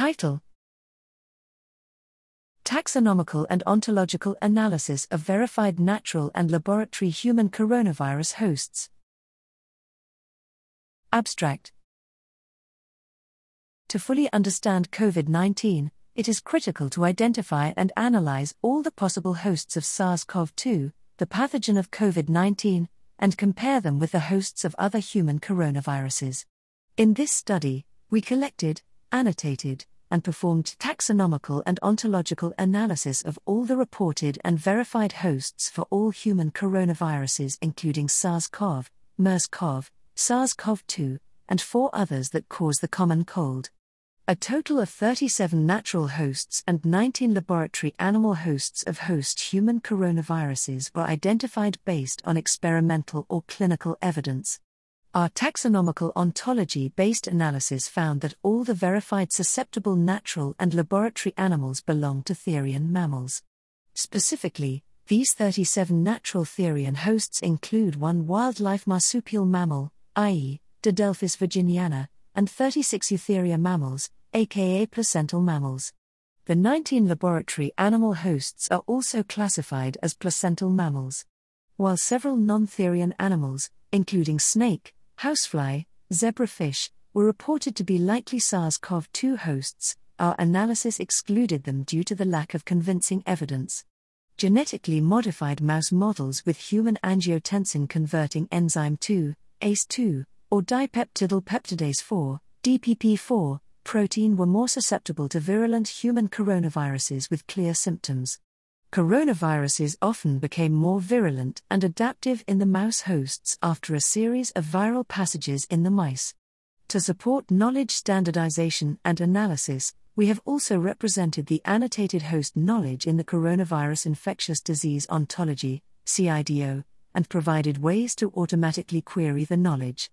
Title: Taxonomical and Ontological Analysis of Verified Natural and Laboratory Human Coronavirus Hosts. Abstract: To fully understand COVID-19, it is critical to identify and analyze all the possible hosts of SARS-CoV-2, the pathogen of COVID-19, and compare them with the hosts of other human coronaviruses. In this study, we collected, annotated, and performed taxonomical and ontological analysis of all the reported and verified hosts for all human coronaviruses, including SARS-CoV, MERS-CoV, SARS-CoV-2, and 4 others that cause the common cold. A total of 37 natural hosts and 19 laboratory animal hosts of host human coronaviruses were identified based on experimental or clinical evidence. Our taxonomical ontology-based analysis found that all the verified susceptible natural and laboratory animals belong to Therian mammals. Specifically, these 37 natural Therian hosts include 1 wildlife marsupial mammal, i.e., Didelphis virginiana, and 36 Eutheria mammals, aka placental mammals. The 19 laboratory animal hosts are also classified as placental mammals. While several non-Therian animals, including snake, housefly, zebrafish, were reported to be likely SARS-CoV-2 hosts, our analysis excluded them due to the lack of convincing evidence. Genetically modified mouse models with human angiotensin-converting enzyme 2, ACE2, or dipeptidyl peptidase 4, DPP4, protein were more susceptible to virulent human coronaviruses with clear symptoms. Coronaviruses often became more virulent and adaptive in the mouse hosts after a series of viral passages in the mice. To support knowledge standardization and analysis, we have also represented the annotated host knowledge in the Coronavirus Infectious Disease Ontology, CIDO, and provided ways to automatically query the knowledge.